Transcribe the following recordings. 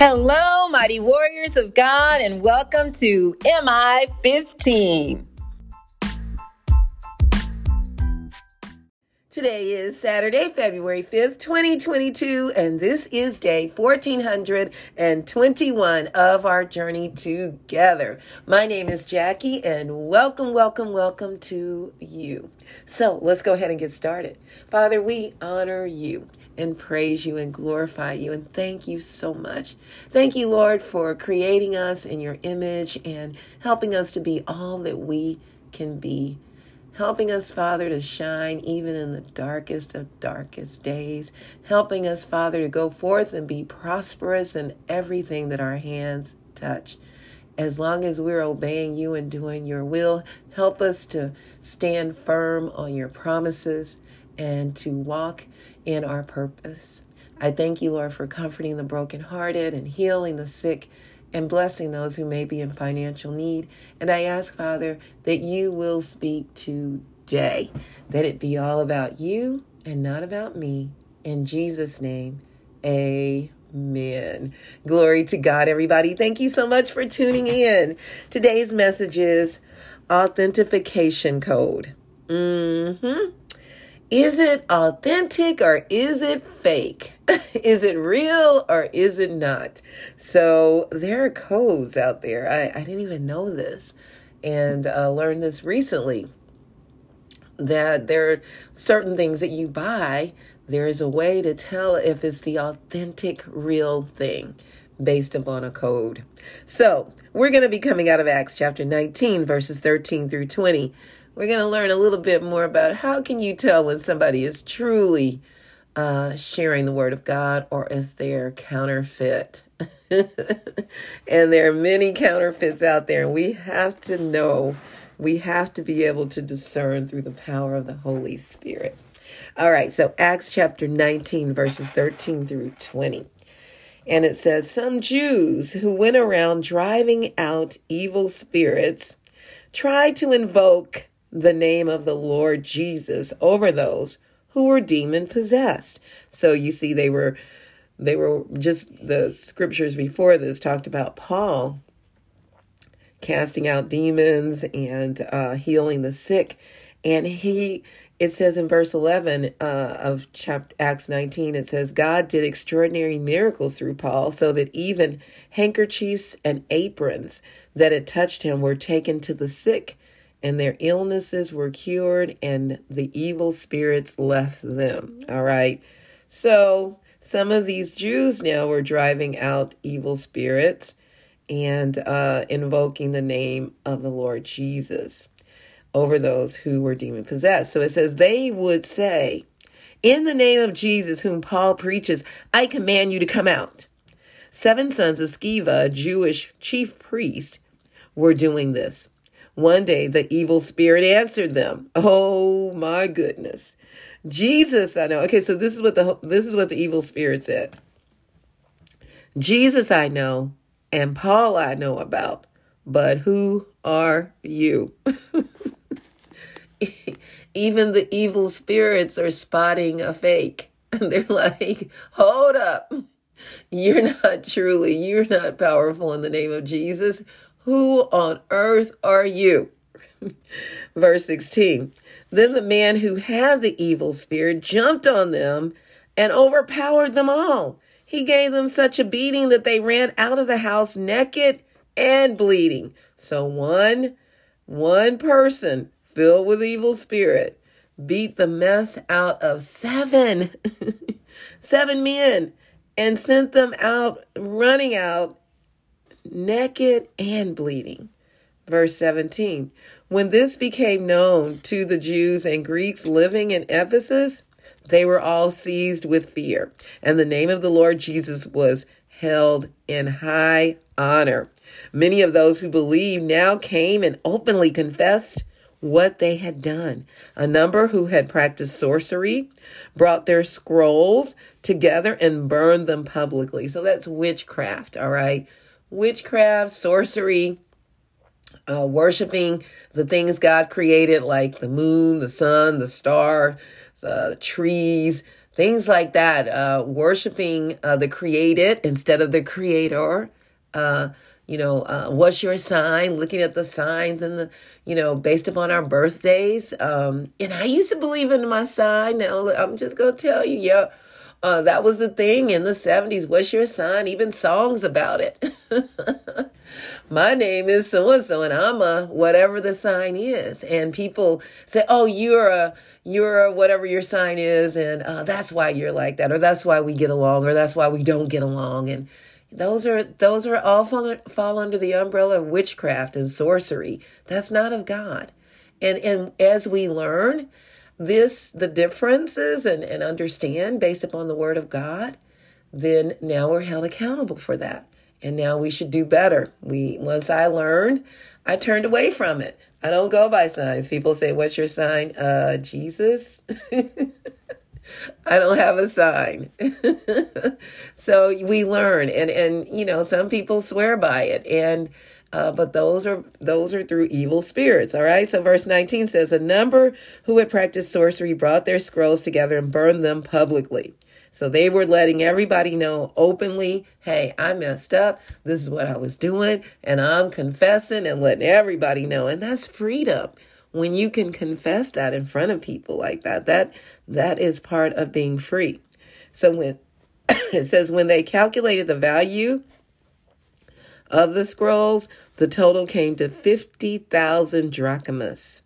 Hello, mighty warriors of God, and welcome to MI15. Today is Saturday, February 5th, 2022, and this is day 1421 of our journey together. My name is Jackie, and welcome to you. So let's go ahead and get started. Father, we honor you and praise you and glorify you. And thank you so much. Thank you, Lord, for creating us in your image and helping us to be all that we can be. Helping us, Father, to shine even in the darkest of darkest days. Helping us, Father, to go forth and be prosperous in everything that our hands touch. As long as we're obeying you and doing your will, help us to stand firm on your promises and to walk in our purpose. I thank you, Lord, for comforting the brokenhearted and healing the sick and blessing those who may be in financial need. And I ask, Father, that you will speak today, that it be all about you and not about me. In Jesus' name, amen. Glory to God, everybody. Thank you so much for tuning in. Today's message is authentication code. Is it authentic or is it fake? Is it real or is it not? So there are codes out there. I didn't even know this and learned this recently, that there are certain things that you buy. There is a way to tell if it's the authentic, real thing based upon a code. So we're going to be coming out of Acts chapter 19, verses 13 through 20. We're going to learn a little bit more about how can you tell when somebody is truly sharing the word of God or if they're counterfeit. And there are many counterfeits out there. And we have to know, we have to be able to discern through the power of the Holy Spirit. All right, so Acts chapter 19, verses 13 through 20. And it says, some Jews who went around driving out evil spirits tried to invoke the name of the Lord Jesus over those who were demon possessed. So you see, they were just, the scriptures before this talked about Paul casting out demons and healing the sick. And it says in verse 11 of chapter Acts 19, it says, God did extraordinary miracles through Paul so that even handkerchiefs and aprons that had touched him were taken to the sick, and their illnesses were cured, and the evil spirits left them. All right. So some of these Jews now were driving out evil spirits and invoking the name of the Lord Jesus over those who were demon possessed. So it says they would say, in the name of Jesus, whom Paul preaches, I command you to come out. 7 sons of Sceva, a Jewish chief priest, were doing this. One day, the evil spirit answered them. Oh my goodness. Jesus, I know. Okay, so this is what the evil spirit said. Jesus I know, and Paul I know about, but who are you? Even the evil spirits are spotting a fake. They're like, hold up. You're not powerful in the name of Jesus. Who on earth are you? Verse 16. Then the man who had the evil spirit jumped on them and overpowered them all. He gave them such a beating that they ran out of the house naked and bleeding. So one person filled with evil spirit beat the mess out of 7 men and sent them out running out naked and bleeding. Verse 17, when this became known to the Jews and Greeks living in Ephesus, they were all seized with fear, and the name of the Lord Jesus was held in high honor. Many of those who believed now came and openly confessed what they had done. A number who had practiced sorcery brought their scrolls together and burned them publicly. So that's witchcraft, all right? Witchcraft, sorcery, worshiping the things God created, like the moon, the sun, the star, the trees, things like that, worshiping the created instead of the creator, what's your sign, looking at the signs and the, based upon our birthdays. And I used to believe in my sign. Now I'm just going to tell you, that was the thing in the 70s. What's your sign? Even songs about it. My name is so-and-so and I'm a whatever the sign is. And people say, oh, you're a whatever your sign is. And that's why you're like that. Or that's why we get along. Or that's why we don't get along. And those are all fall under the umbrella of witchcraft and sorcery. That's not of God. And as we learn this, the differences and understand based upon the word of God, then now we're held accountable for that. And now we should do better. Once I learned, I turned away from it. I don't go by signs. People say, what's your sign? Jesus. I don't have a sign. So we learn. And some people swear by it. But those are through evil spirits. All right. So verse 19 says, a number who had practiced sorcery brought their scrolls together and burned them publicly. So they were letting everybody know openly, hey, I messed up. This is what I was doing. And I'm confessing and letting everybody know. And that's freedom. When you can confess that in front of people like that, that is part of being free. So when it says, when they calculated the value of the scrolls, the total came to 50,000 drachmas.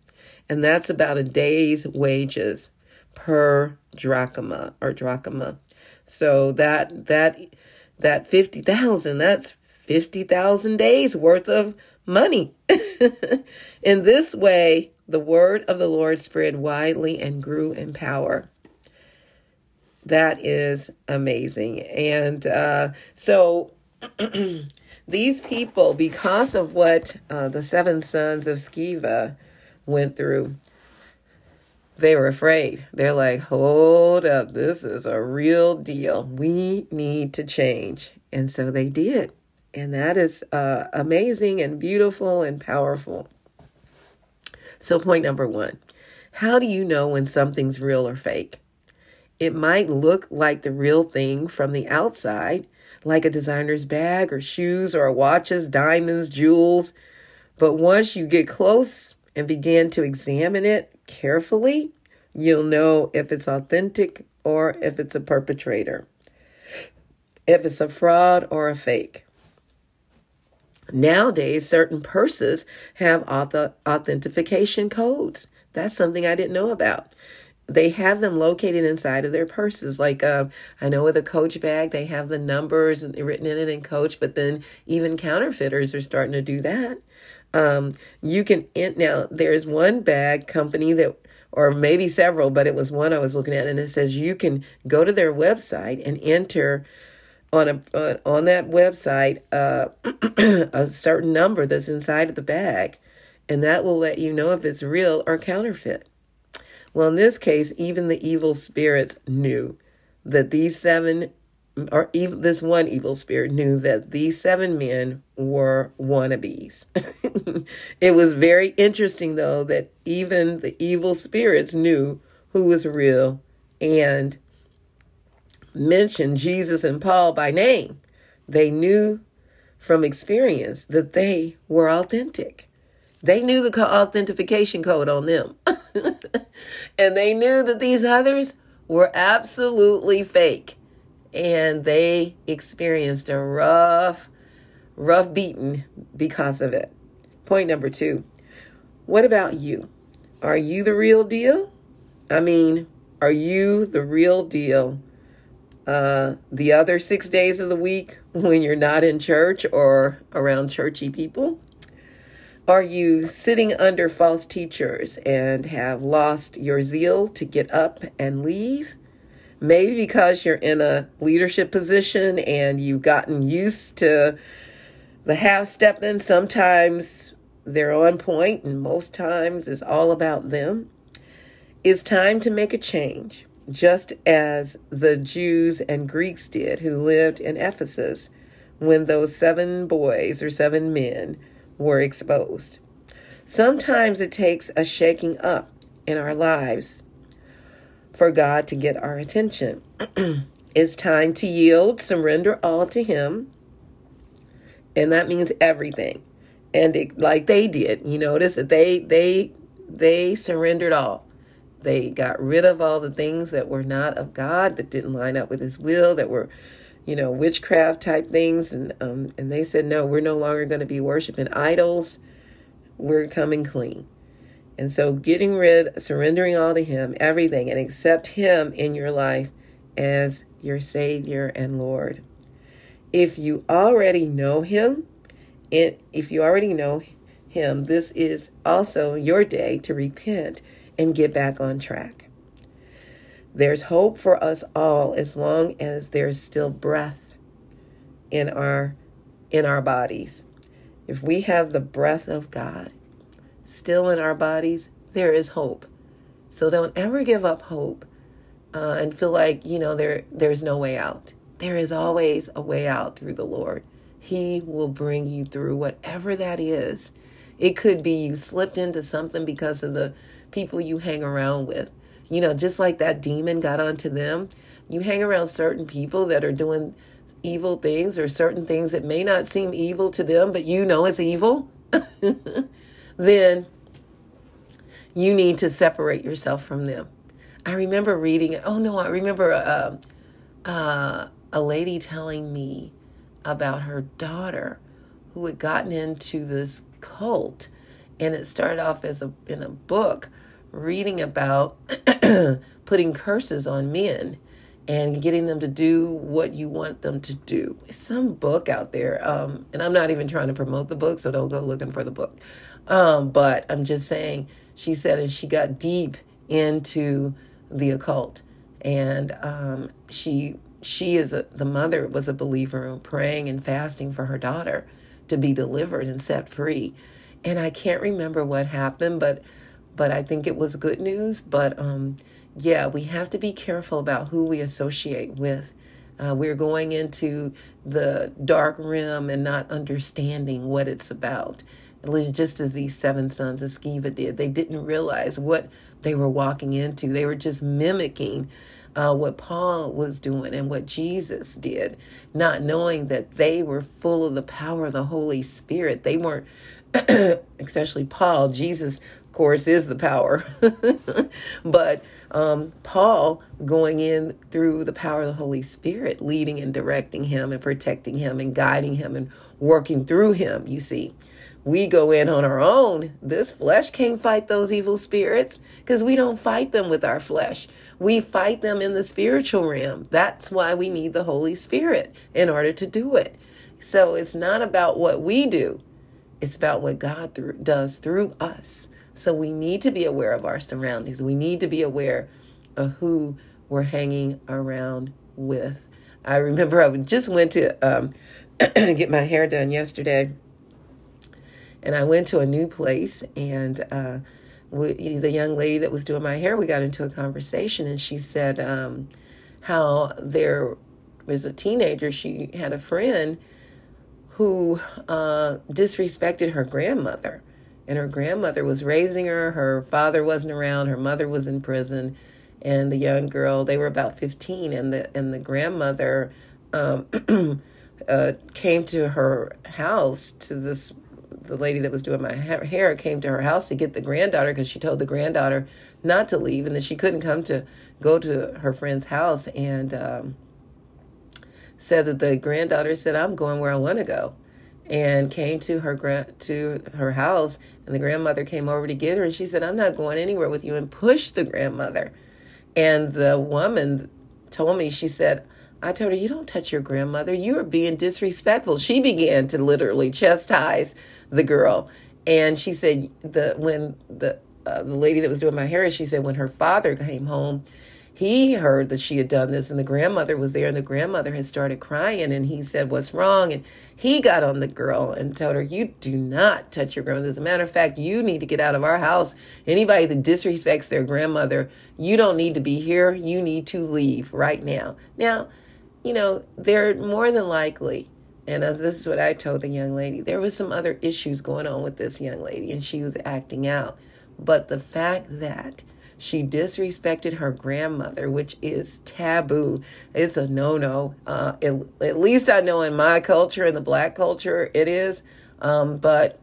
And that's about a day's wages per drachma or drachma. So that 50,000, that's 50,000 days worth of money. In this way, the word of the Lord spread widely and grew in power. That is amazing. And these people, because of what the seven sons of Sceva went through, they were afraid. They're like, hold up. This is a real deal. We need to change. And so they did. And that is amazing and beautiful and powerful. So point number one, how do you know when something's real or fake? It might look like the real thing from the outside, like a designer's bag or shoes or watches, diamonds, jewels. But once you get close and begin to examine it carefully, you'll know if it's authentic or if it's a perpetrator, if it's a fraud or a fake. Nowadays, certain purses have authentication codes. That's something I didn't know about. They have them located inside of their purses. Like I know with a Coach bag, they have the numbers written in it in Coach, but then even counterfeiters are starting to do that. Now there's one bag company that, or maybe several, but it was one I was looking at, and it says you can go to their website and enter on that website a certain number that's inside of the bag, and that will let you know if it's real or counterfeit. Well, in this case, even the evil spirits knew that this one evil spirit knew that these seven men were wannabes. It was very interesting, though, that even the evil spirits knew who was real and mentioned Jesus and Paul by name. They knew from experience that they were authentic. They knew the authentication code on them. And they knew that these others were absolutely fake. And they experienced a rough beating because of it. Point number two. What about you? Are you the real deal? Are you the real deal the other 6 days of the week when you're not in church or around churchy people? Are you sitting under false teachers and have lost your zeal to get up and leave? Maybe because you're in a leadership position and you've gotten used to the half-stepping. Sometimes they're on point and most times it's all about them. It's time to make a change, just as the Jews and Greeks did who lived in Ephesus when those seven boys or seven men were exposed. Sometimes it takes a shaking up in our lives for God to get our attention. It's time to yield, surrender all to Him. And that means everything. And it, like they did, you notice that they surrendered all. They got rid of all the things that were not of God, that didn't line up with His will, that were, you know, witchcraft type things. And they said, no, we're no longer going to be worshiping idols. We're coming clean. And so getting rid, surrendering all to Him, everything, and accept Him in your life as your Savior and Lord. If you already know Him, this is also your day to repent and get back on track. There's hope for us all as long as there's still breath in our bodies. If we have the breath of God still in our bodies, there is hope. So don't ever give up hope and feel like, you know, there's no way out. There is always a way out through the Lord. He will bring you through whatever that is. It could be you slipped into something because of the people you hang around with. You know, just like that demon got onto them, you hang around certain people that are doing evil things or certain things that may not seem evil to them, but you know it's evil, then you need to separate yourself from them. I remember reading, a lady telling me about her daughter who had gotten into this cult, and it started off as in a book reading about putting curses on men and getting them to do what you want them to do. It's some book out there, and I'm not even trying to promote the book, so don't go looking for the book. But I'm just saying, she said, and she got deep into the occult, and the mother was a believer in praying and fasting for her daughter to be delivered and set free. And I can't remember what happened, but I think it was good news. But we have to be careful about who we associate with. We're going into the dark rim and not understanding what it's about. Just as these 7 sons of Sceva did, they didn't realize what they were walking into. They were just mimicking what Paul was doing and what Jesus did, not knowing that they were full of the power of the Holy Spirit. They weren't, especially Paul. Jesus, of course, is the power. But Paul going in through the power of the Holy Spirit, leading and directing him and protecting him and guiding him and working through him, you see. We go in on our own. This flesh can't fight those evil spirits because we don't fight them with our flesh. We fight them in the spiritual realm. That's why we need the Holy Spirit in order to do it. So it's not about what we do. It's about what God does through us. So we need to be aware of our surroundings. We need to be aware of who we're hanging around with. I remember I just went to get my hair done yesterday. And I went to a new place, and the young lady that was doing my hair, we got into a conversation, and she said how there was a teenager. She had a friend who disrespected her grandmother, and her grandmother was raising her. Her father wasn't around. Her mother was in prison, and the young girl, they were about 15, and the grandmother came to her house to this. The lady that was doing my hair came to her house to get the granddaughter because she told the granddaughter not to leave and that she couldn't go to her friend's house, and said that the granddaughter said, "I'm going where I want to go," and came to her house, and the grandmother came over to get her, and she said, "I'm not going anywhere with you," and pushed the grandmother. And the woman told me, she said, I told her, "You don't touch your grandmother. You are being disrespectful." She began to literally chastise the girl. And she said, when the lady that was doing my hair, she said when her father came home, he heard that she had done this, and the grandmother was there, and the grandmother had started crying, and he said, "What's wrong?" And he got on the girl and told her, "You do not touch your grandmother. As a matter of fact, you need to get out of our house. Anybody that disrespects their grandmother, you don't need to be here. You need to leave right now." Now, you know, they're more than likely, and this is what I told the young lady, there was some other issues going on with this young lady, and she was acting out. But the fact that She disrespected her grandmother, which is taboo. It's a no-no. At least I know in my culture, in the Black culture, it is. So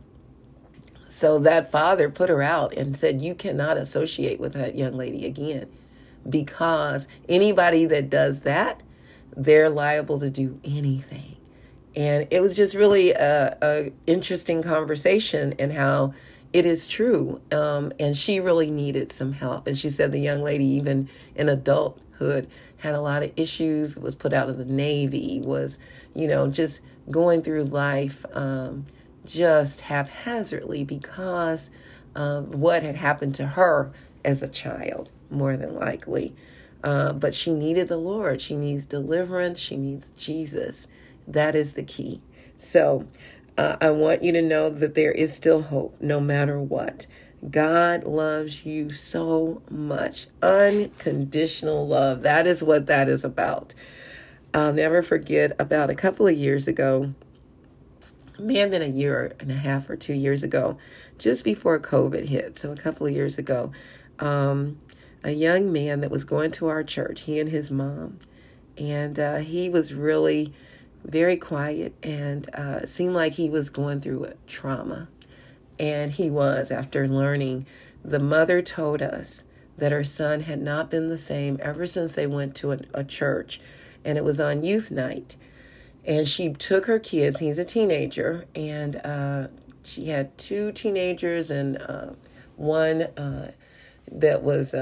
that father put her out and said, you cannot associate with that young lady again, because anybody that does that, they're liable to do anything. And it was just really a interesting conversation and how it is true. And she really needed some help. And she said the young lady, even in adulthood, had a lot of issues, was put out of the Navy, was, just going through life just haphazardly because of what had happened to her as a child, more than likely. But she needed the Lord. She needs deliverance. She needs Jesus. That is the key. So I want you to know that there is still hope, no matter what. God loves you so much. Unconditional love. That is what that is about. I'll never forget, about a couple of years ago, may have been a year and a half or 2 years ago, just before COVID hit. So a couple of years ago, a young man that was going to our church, he and his mom, and he was really very quiet, and it seemed like he was going through a trauma. And he was, after learning, the mother told us that her son had not been the same ever since they went to a church, and it was on youth night. And she took her kids, he's a teenager, and she had two teenagers and one that was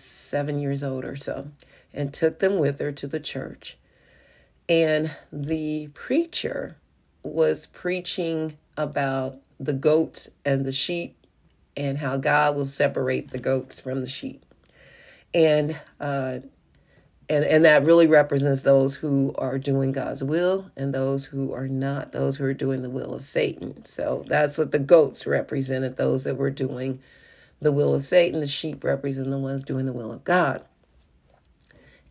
7 years old or so, and took them with her to the church. And the preacher was preaching about the goats and the sheep and how God will separate the goats from the sheep. And that really represents those who are doing God's will and those who are not, those who are doing the will of Satan. So that's what the goats represented, those that were doing the will of Satan. The sheep represent the ones doing the will of God.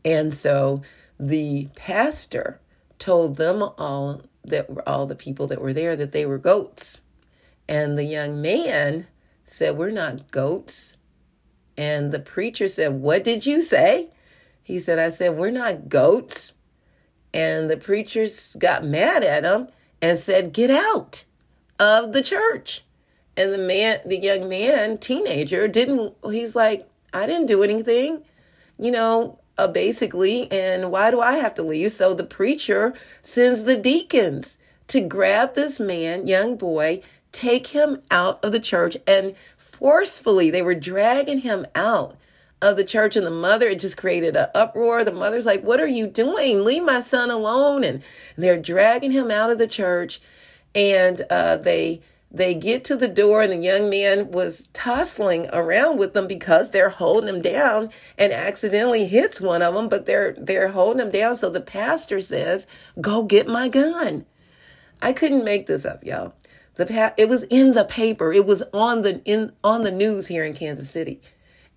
And so the pastor told them all, that were all the people that were there, that they were goats. And the young man said, we're not goats. And the preacher said, what did you say? He said, I said, we're not goats. And the preachers got mad at him and said, get out of the church. And the young man, teenager, he's like, I didn't do anything, basically. And why do I have to leave? So the preacher sends the deacons to grab this man, young boy, take him out of the church, and forcefully, they were dragging him out of the church. And the mother, it just created an uproar. The mother's like, what are you doing? Leave my son alone. And they're dragging him out of the church. And they get to the door, and the young man was tussling around with them because they're holding him down, and accidentally hits one of them, but they're holding him down. So the pastor says, go get my gun. I couldn't make this up, y'all. It was in the paper. It was on the news here in Kansas City.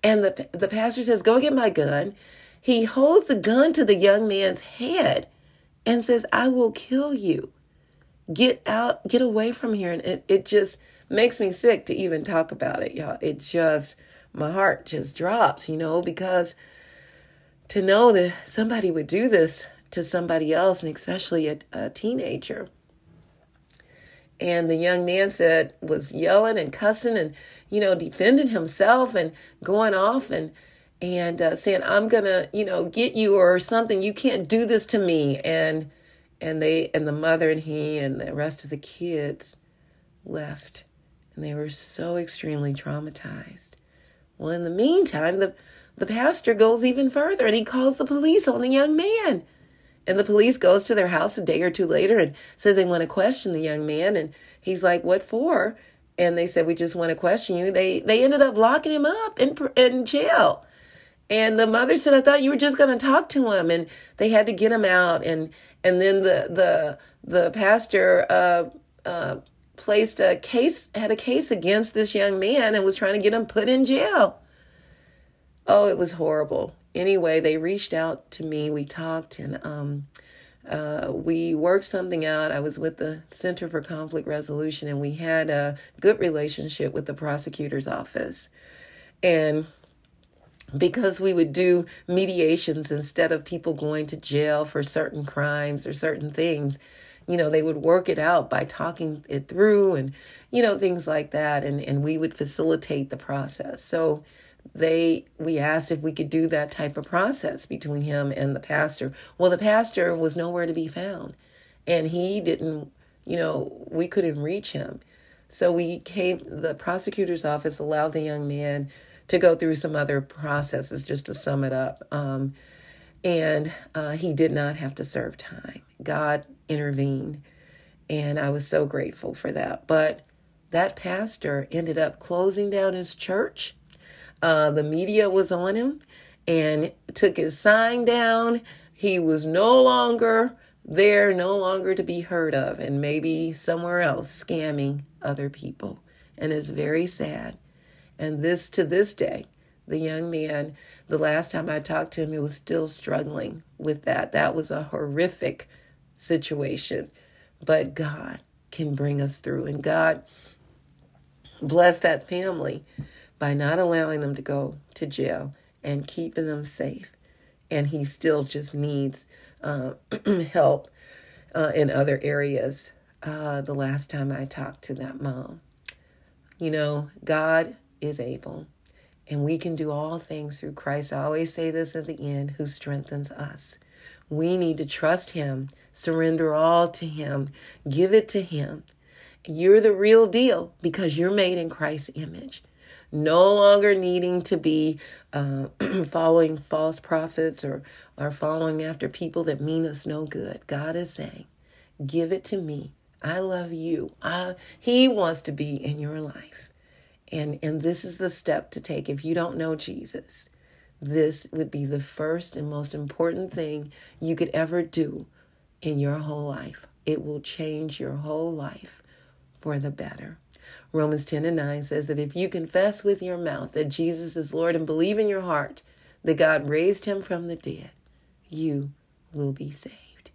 And the pastor says, go get my gun. He holds the gun to the young man's head and says, I will kill you. Get out, get away from here. And it just makes me sick to even talk about it, y'all. It just, my heart just drops, because to know that somebody would do this to somebody else, and especially a teenager. And the young man was yelling and cussing and, defending himself and going off and saying, I'm going to, get you or something. You can't do this to me. And the mother and he and the rest of the kids left. And they were so extremely traumatized. Well, in the meantime, the pastor goes even further, and he calls the police on the young man. And the police goes to their house a day or two later and says they want to question the young man. And he's like, what for? And they said, we just want to question you. They ended up locking him up in jail. And the mother said, I thought you were just going to talk to him. And they had to get him out. And then the pastor placed a case, had a case against this young man, and was trying to get him put in jail. Oh, it was horrible. Anyway, they reached out to me. We talked, and we worked something out. I was with the Center for Conflict Resolution, and we had a good relationship with the prosecutor's office. And because we would do mediations instead of people going to jail for certain crimes or certain things, you know, they would work it out by talking it through and, you know, things like that. And we would facilitate the process. So we asked if we could do that type of process between him and the pastor. Well, the pastor was nowhere to be found, and he didn't, you know, we couldn't reach him. So the prosecutor's office allowed the young man to go through some other processes, just to sum it up. And he did not have to serve time. God intervened, and I was so grateful for that. But that pastor ended up closing down his church. The media was on him and took his sign down. He was no longer there, no longer to be heard of, and maybe somewhere else scamming other people. And it's very sad. And to this day, the young man, the last time I talked to him, he was still struggling with that. That was a horrific situation. But God can bring us through. And God bless that family by not allowing them to go to jail and keeping them safe. And he still just needs help in other areas. The last time I talked to that mom, you know, God is able, and we can do all things through Christ. I always say this at the end, who strengthens us. We need to trust him, surrender all to him, give it to him. You're the real deal because you're made in Christ's image. No longer needing to be following false prophets or following after people that mean us no good. God is saying, give it to me. I love you. He wants to be in your life. And this is the step to take. If you don't know Jesus, this would be the first and most important thing you could ever do in your whole life. It will change your whole life for the better. Romans 10:9 says that if you confess with your mouth that Jesus is Lord and believe in your heart that God raised him from the dead, you will be saved.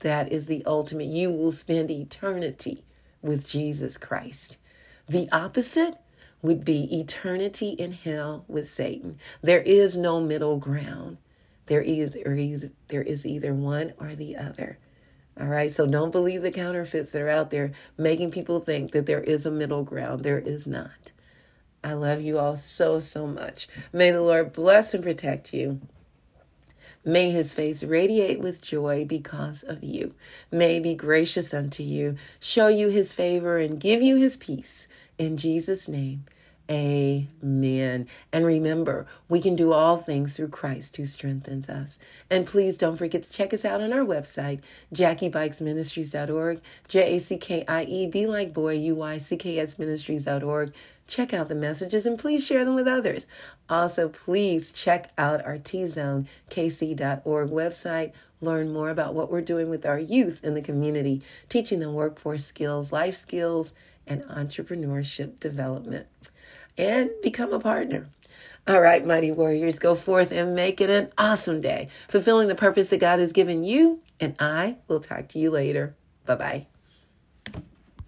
That is the ultimate. You will spend eternity with Jesus Christ. The opposite would be eternity in hell with Satan. There is no middle ground. There is either one or the other. All right, so don't believe the counterfeits that are out there making people think that there is a middle ground. There is not. I love you all so, so much. May the Lord bless and protect you. May his face radiate with joy because of you. May he be gracious unto you, show you his favor, and give you his peace. In Jesus' name, amen. And remember, we can do all things through Christ who strengthens us. And please don't forget to check us out on our website, JackieBikesMinistries.org, JACKIE, B like boy, UYCKS Ministries.org. Check out the messages and please share them with others. Also, please check out our TzoneKC.org website. Learn more about what we're doing with our youth in the community, teaching them workforce skills, life skills, and entrepreneurship development. And become a partner. All right, mighty warriors, go forth and make it an awesome day, fulfilling the purpose that God has given you. And I will talk to you later. Bye-bye.